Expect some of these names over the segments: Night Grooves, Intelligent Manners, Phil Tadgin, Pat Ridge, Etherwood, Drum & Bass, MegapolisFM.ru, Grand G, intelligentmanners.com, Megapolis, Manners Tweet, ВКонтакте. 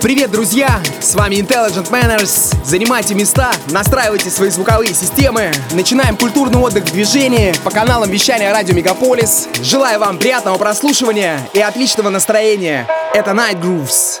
Привет, друзья! С вами Intelligent Manners. Занимайте места, настраивайте свои звуковые системы. Начинаем культурный отдых в движении по каналам вещания радио Мегаполис. Желаю вам приятного прослушивания и отличного настроения. Это Night Grooves.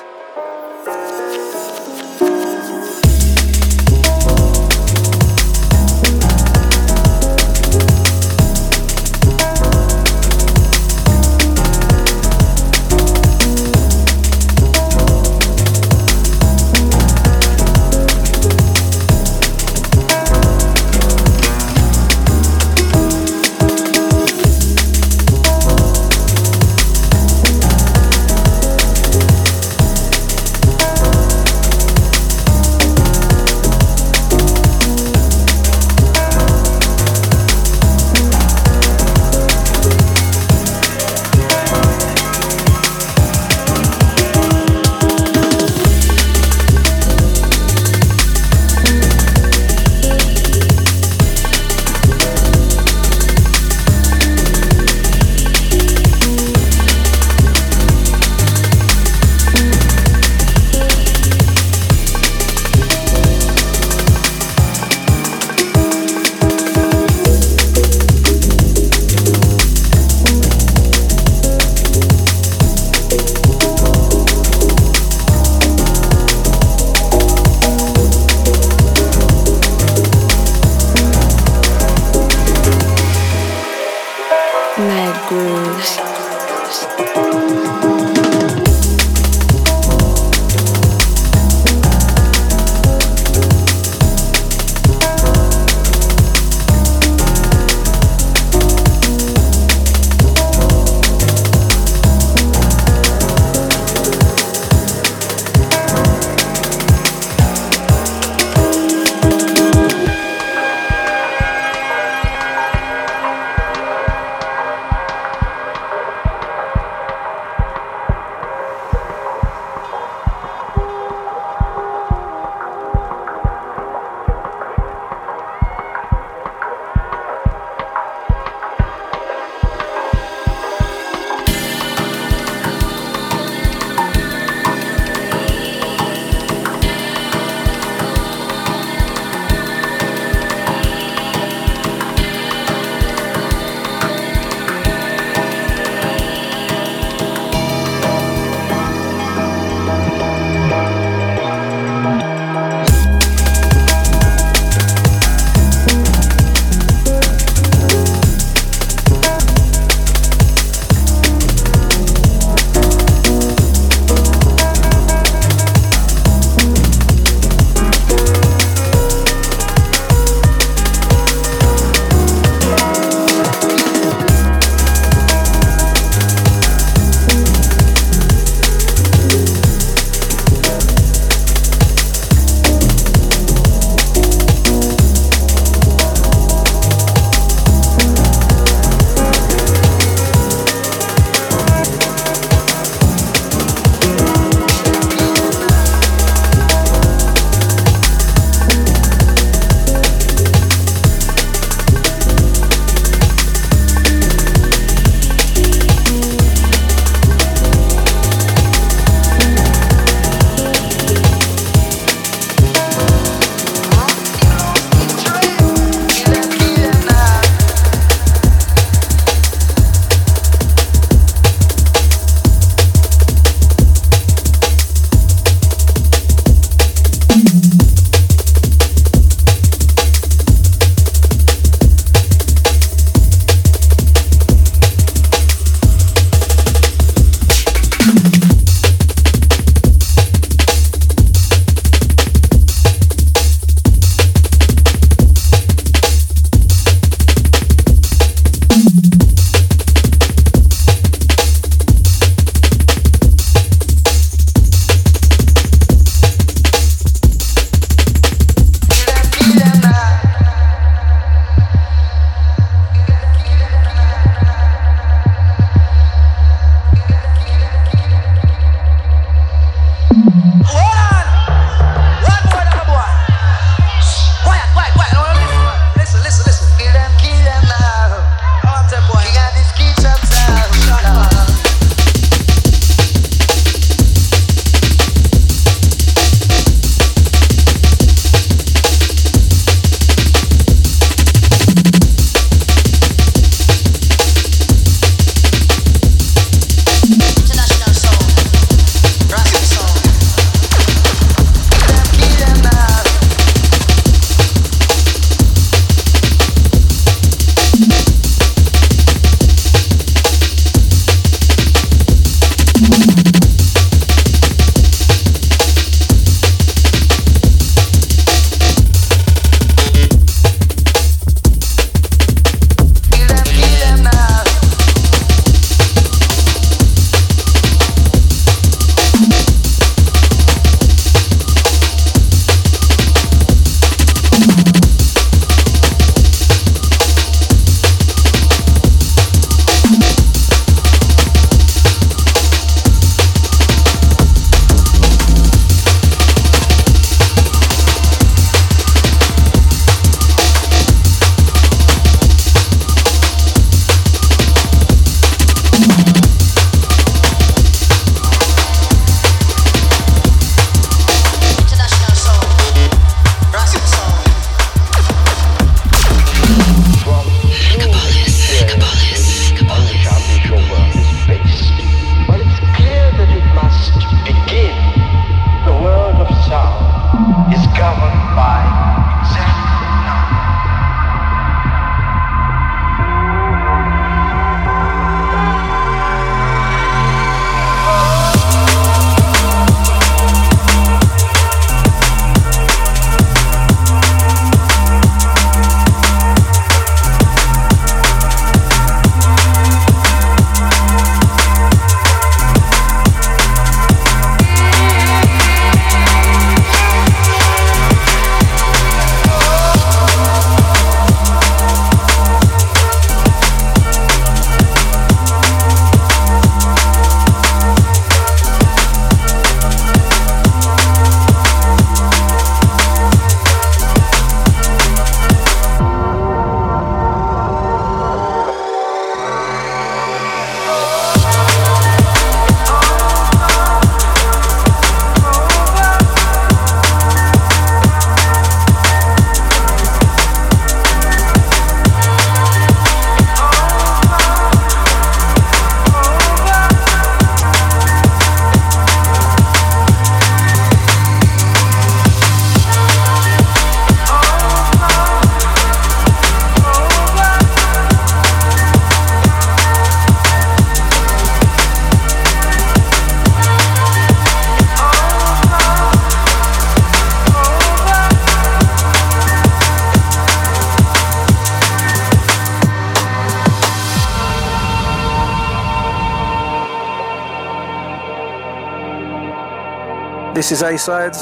This is A-Sides.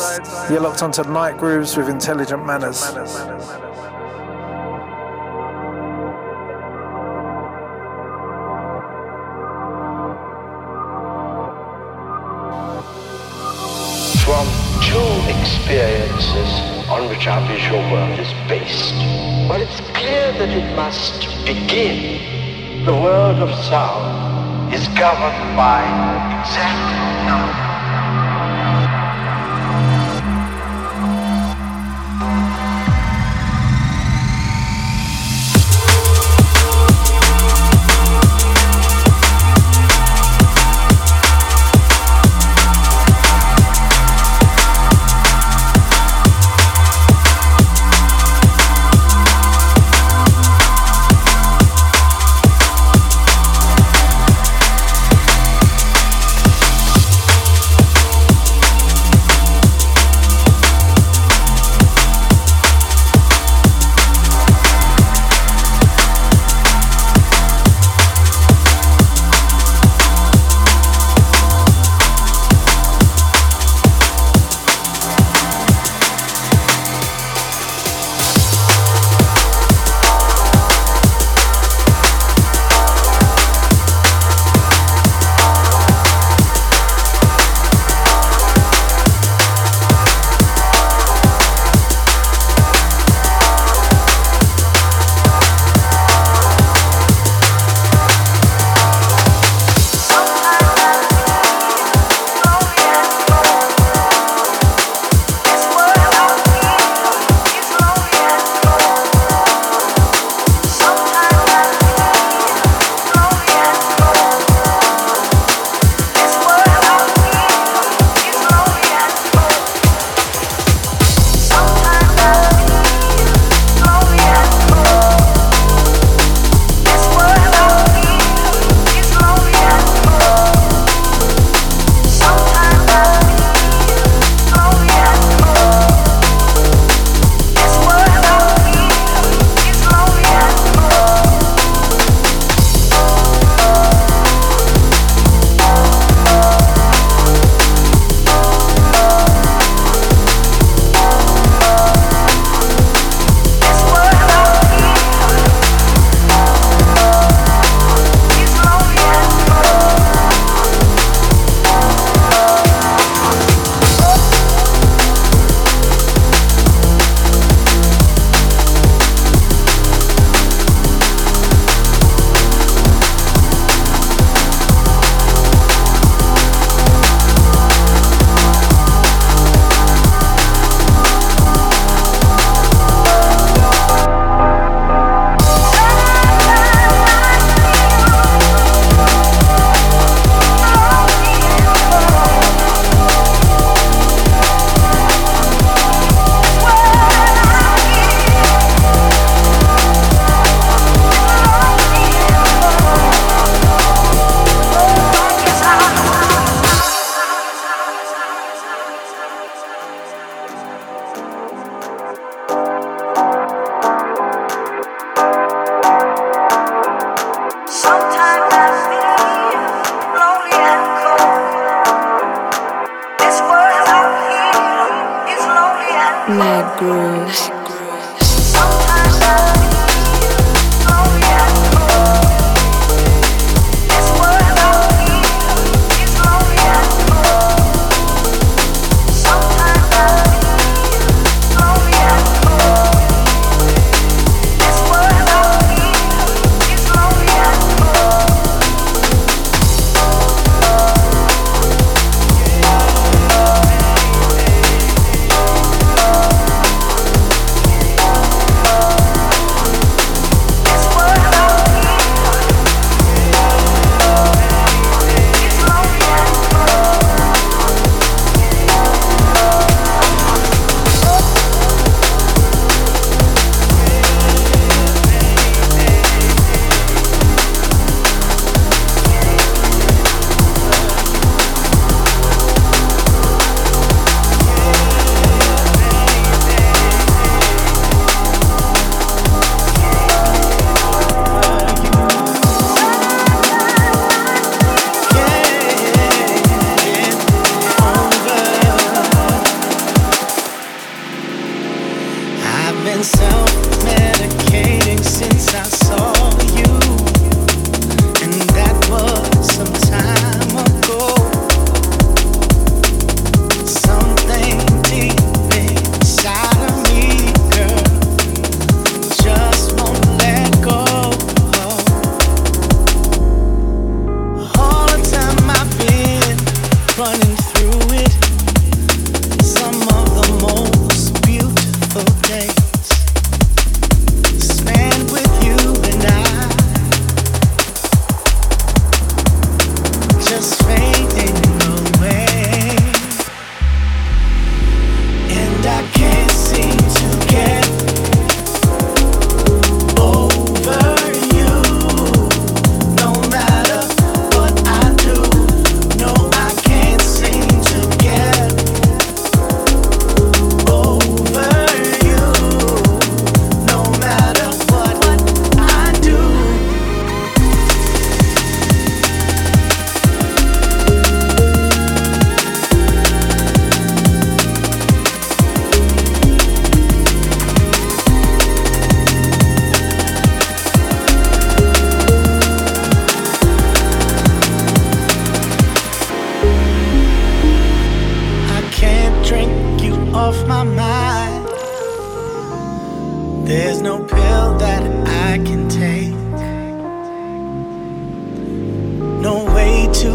You're locked onto Night Grooves with Intelligent Manners. From two experiences on which our visual world is based, but it's clear that it must begin. The world of sound is governed by exact number.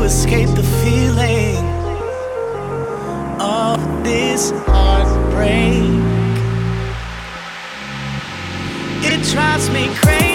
to escape the feeling of this heartbreak. It drives me crazy.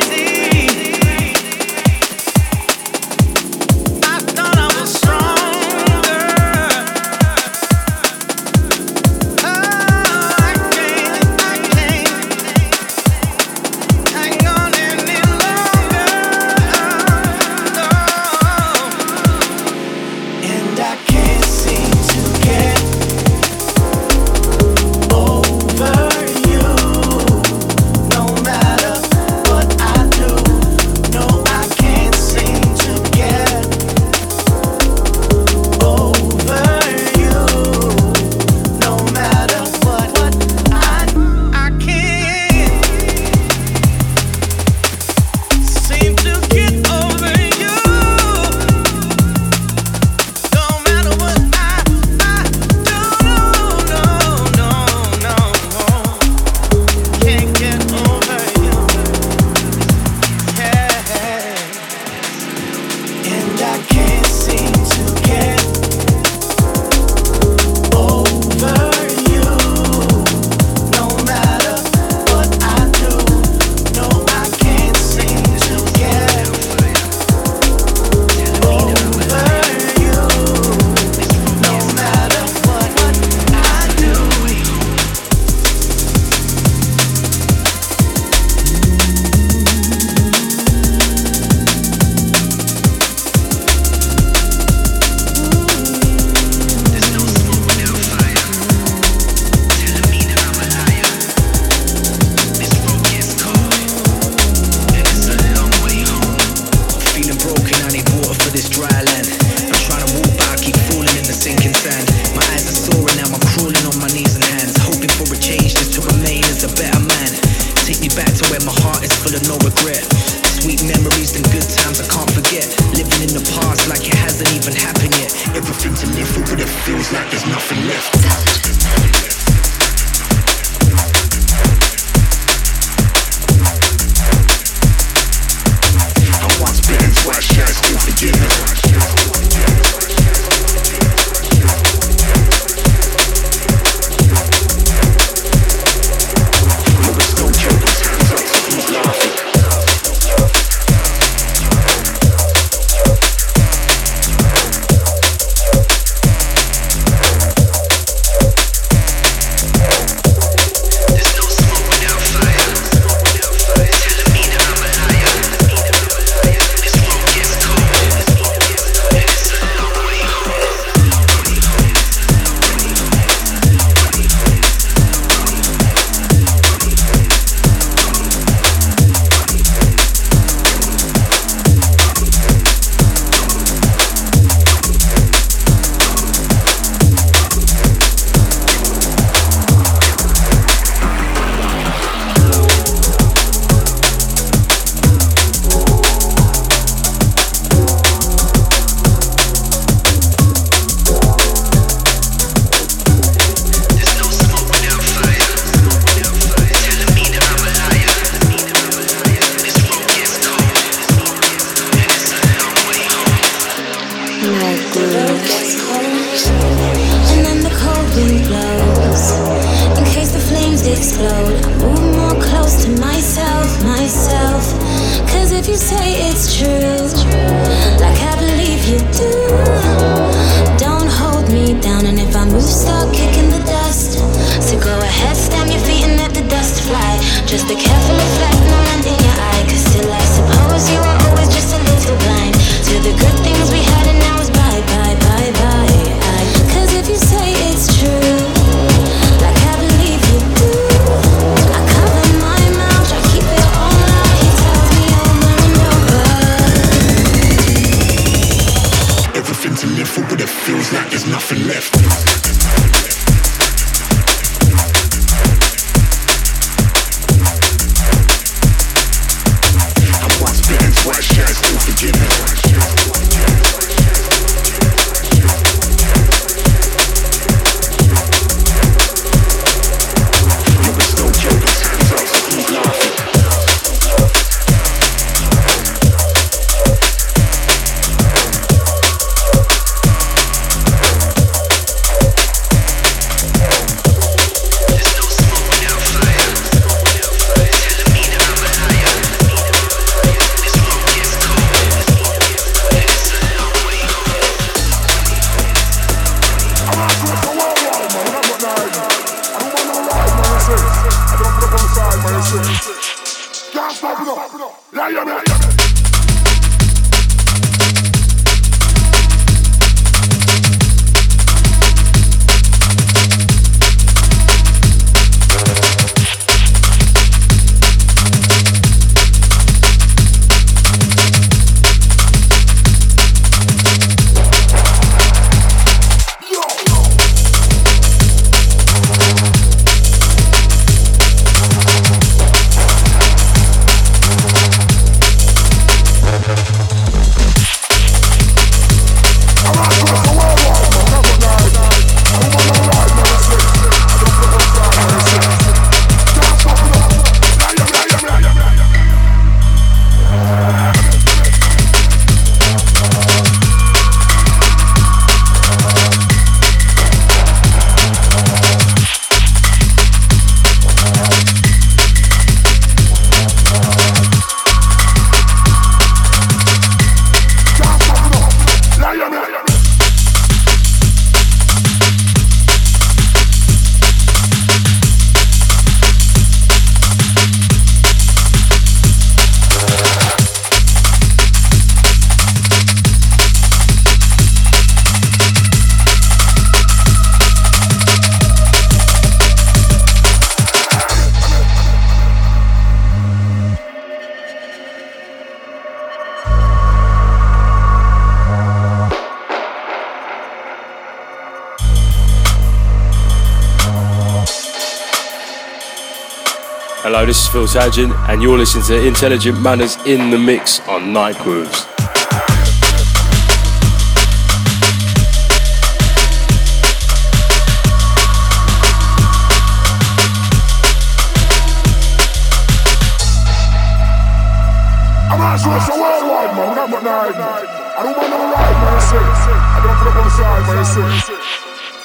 Hello, this is Phil Tadgin, and you're listening to Intelligent Manners in the Mix on Night Grooves.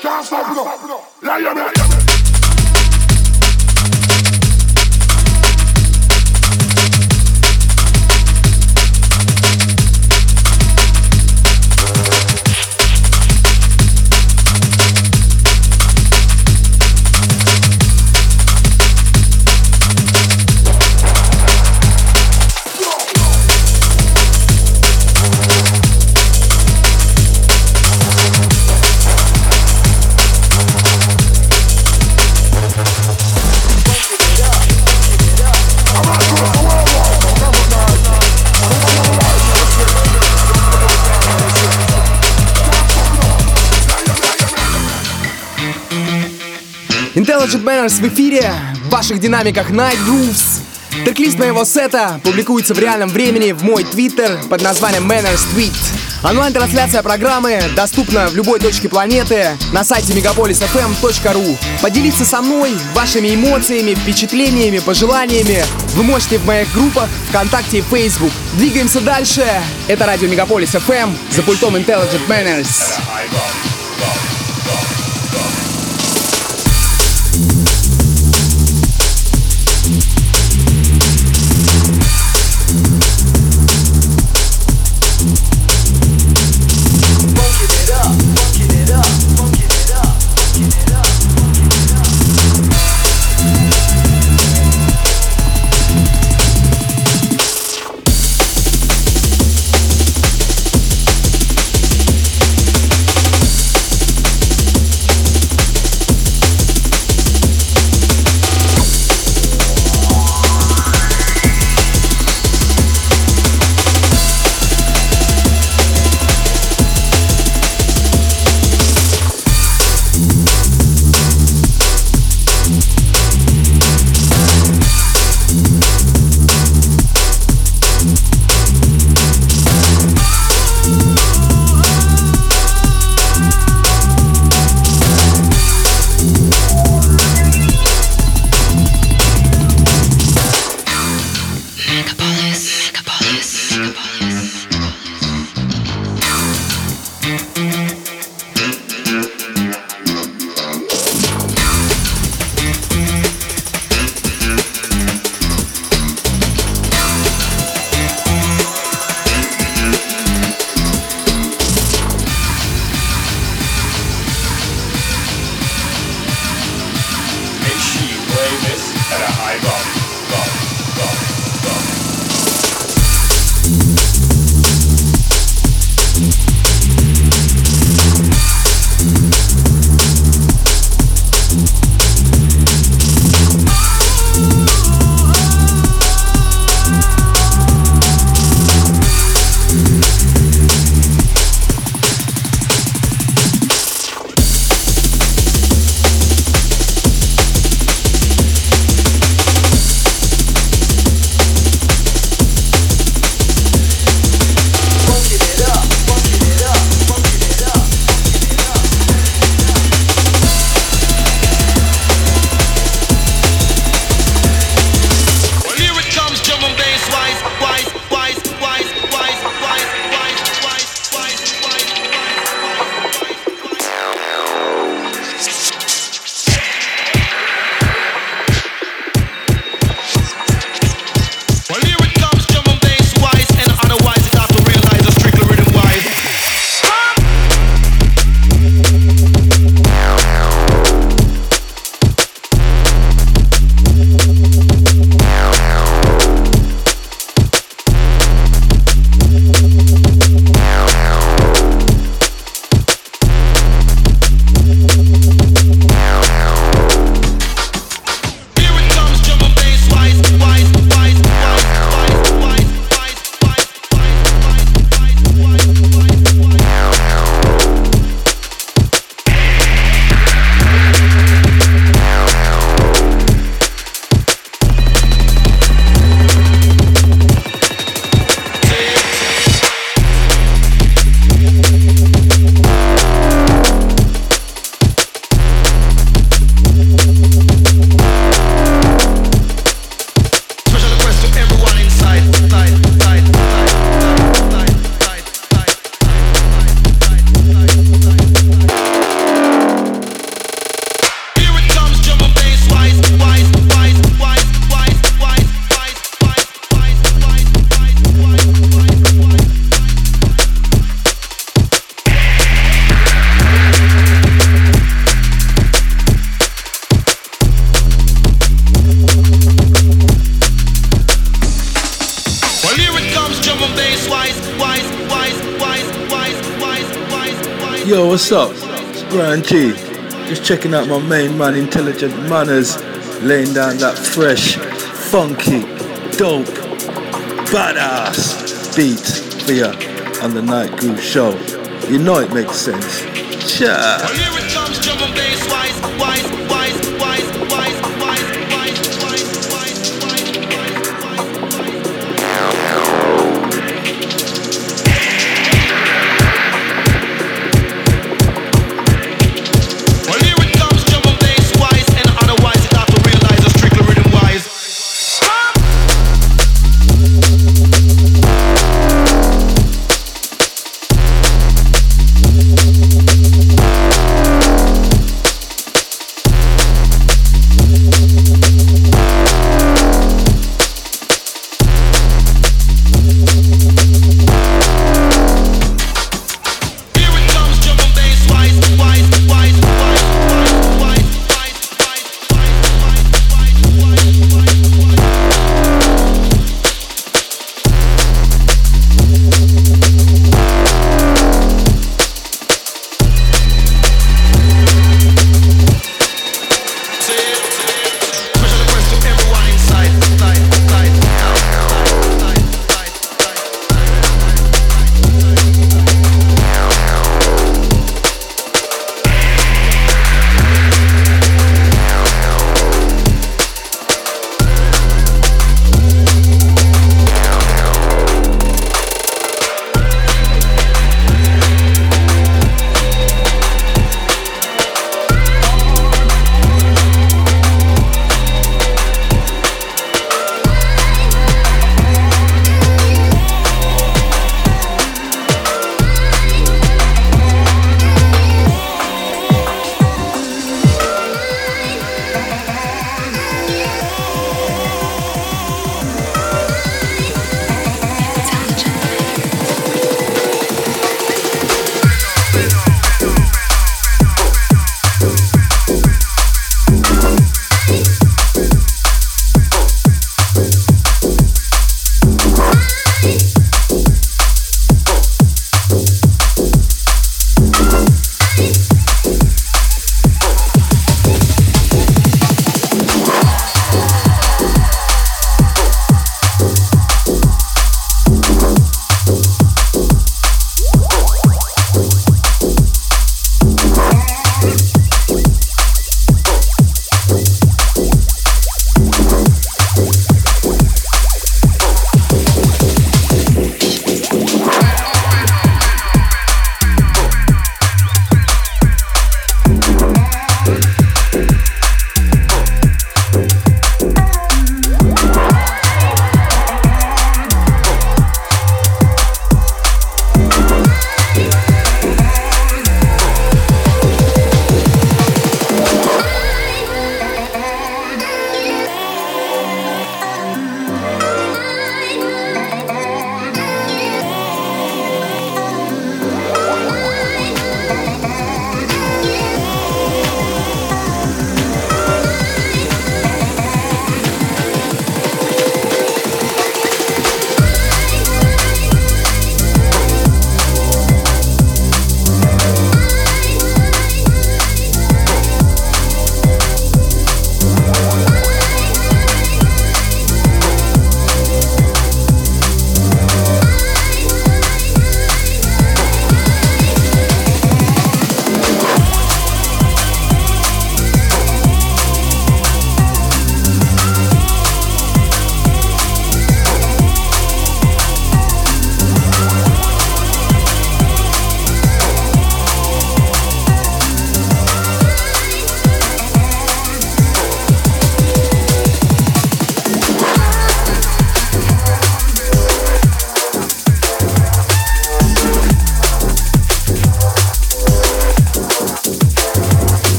Can't stop it up. Intelligent Manners в эфире, в ваших динамиках Night Grooves. Трек-лист моего сета публикуется в реальном времени в мой твиттер под названием Manners Tweet. Онлайн-трансляция программы доступна в любой точке планеты на сайте MegapolisFM.ru. Поделиться со мной вашими эмоциями, впечатлениями, пожеланиями вы можете в моих группах ВКонтакте и Facebook. Двигаемся дальше. Это радио Мегаполис FM, за пультом Intelligent Manners. This at a high volume. Yo, what's up? It's Grand G. Just checking out my main man, Intelligent Manners, laying down that fresh, funky, dope, badass beat for ya on the Night Grooves show. You know it makes sense. Cha. Well, here it comes, drum and bass,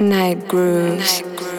Night Grooves. Night Grooves.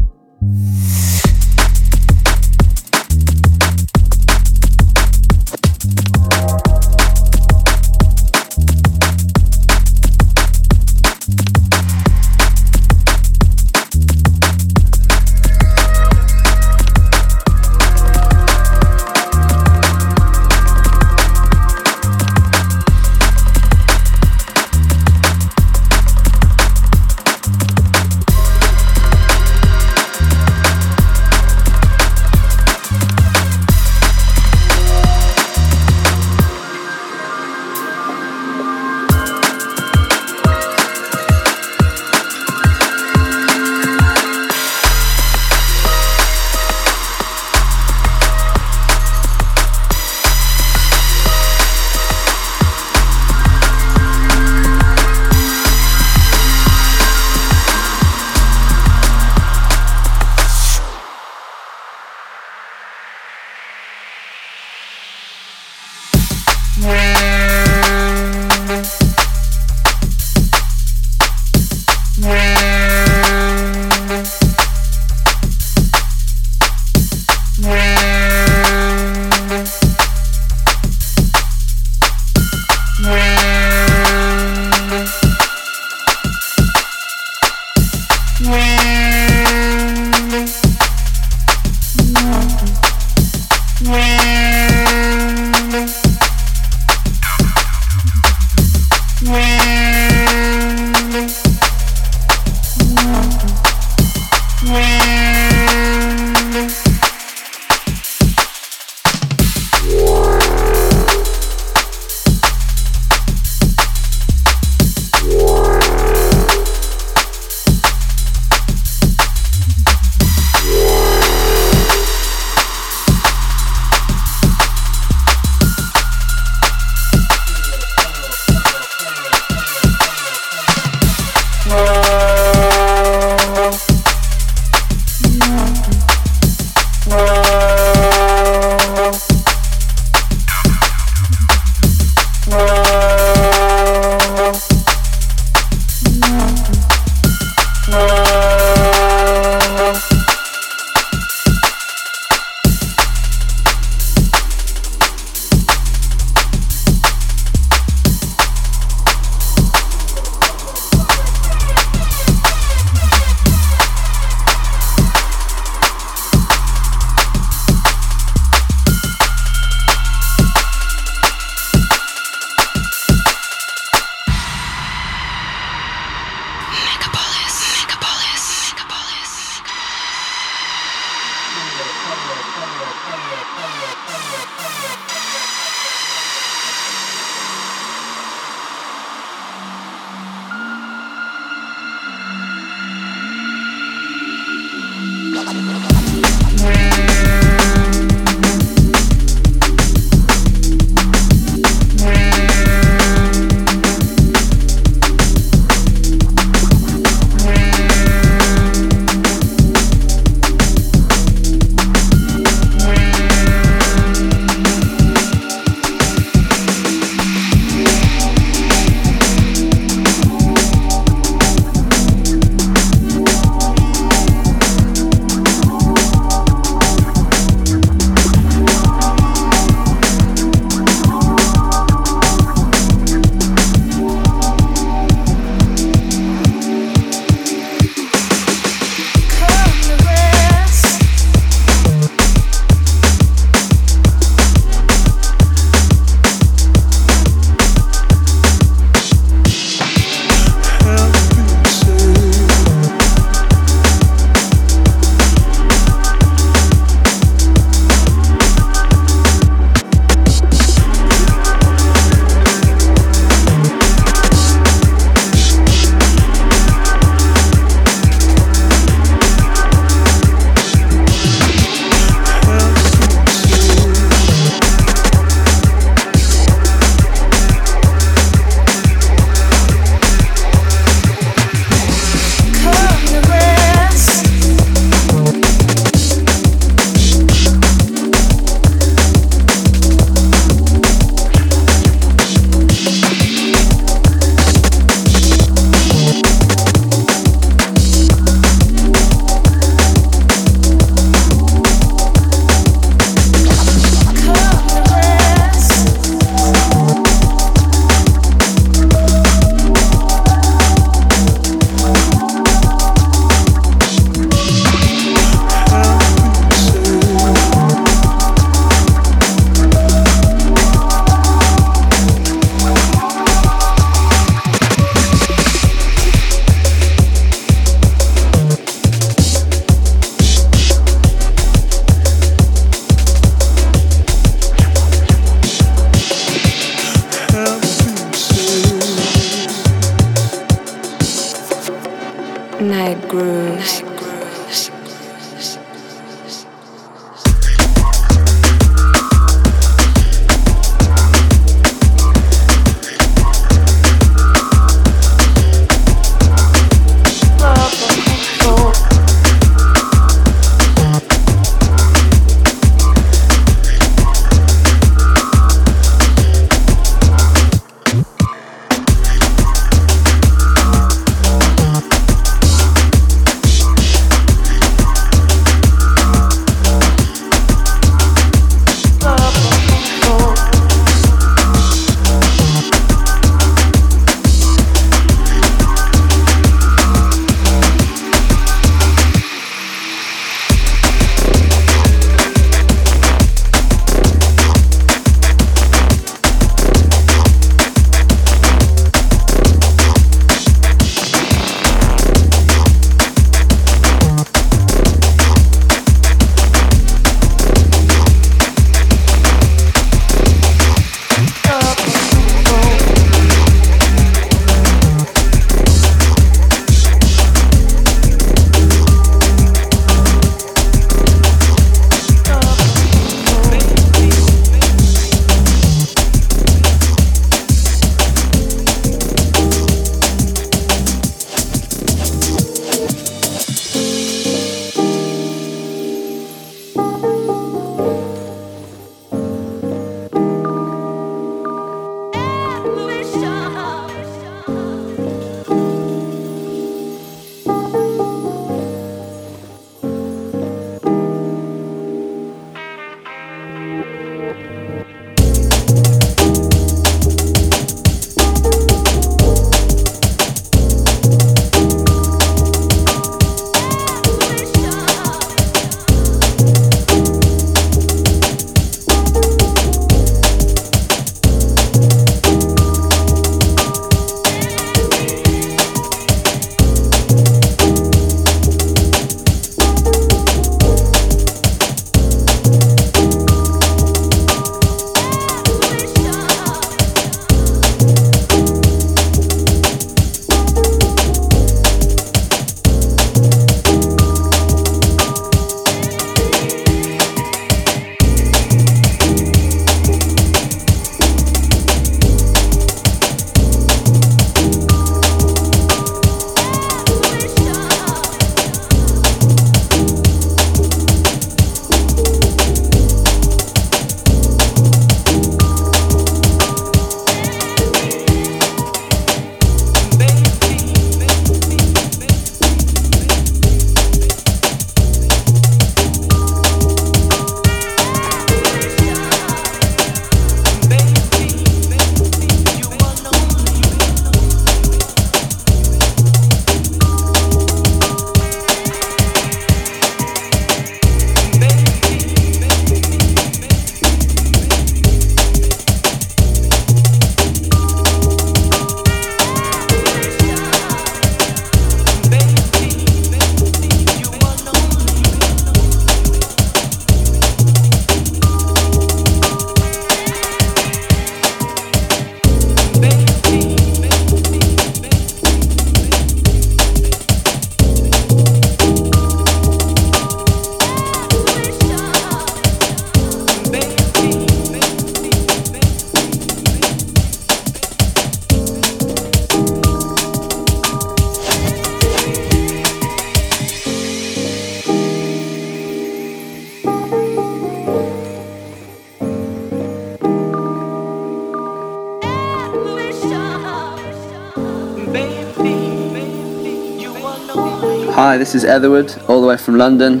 Hi, this is Etherwood, all the way from London.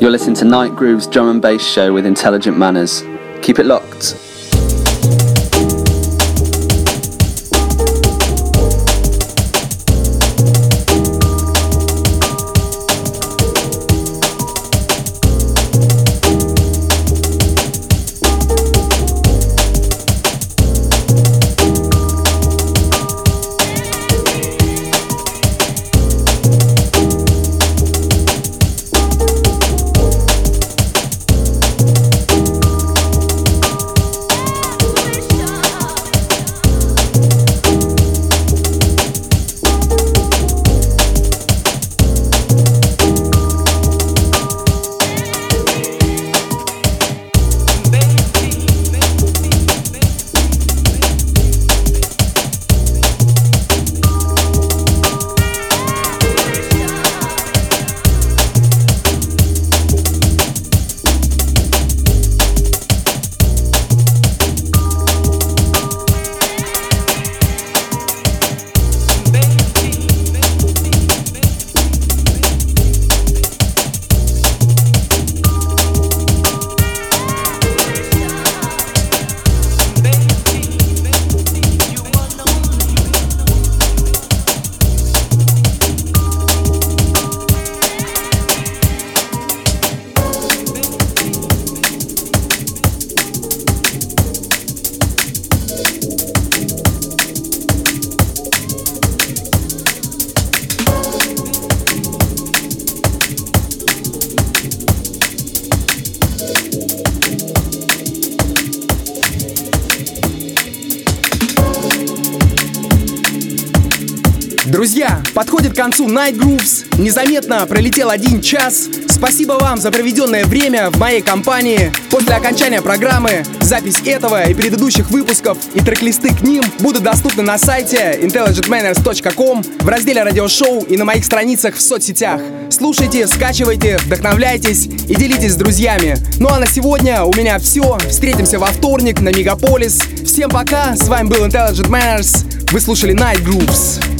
You're listening to Night Grooves Drum and Bass Show with Intelligent Manners. Keep it locked. Друзья, подходит к концу Night Grooves. Незаметно пролетел 1 час. Спасибо вам за проведенное время в моей компании. После окончания программы запись этого и предыдущих выпусков и трек-листы к ним будут доступны на сайте intelligentmanners.com, в разделе радиошоу и на моих страницах в соцсетях. Слушайте, скачивайте, вдохновляйтесь и делитесь с друзьями. Ну а на сегодня у меня все. Встретимся во вторник на Мегаполис. Всем пока, с вами был Intelligent Manners. Вы слушали Night Grooves.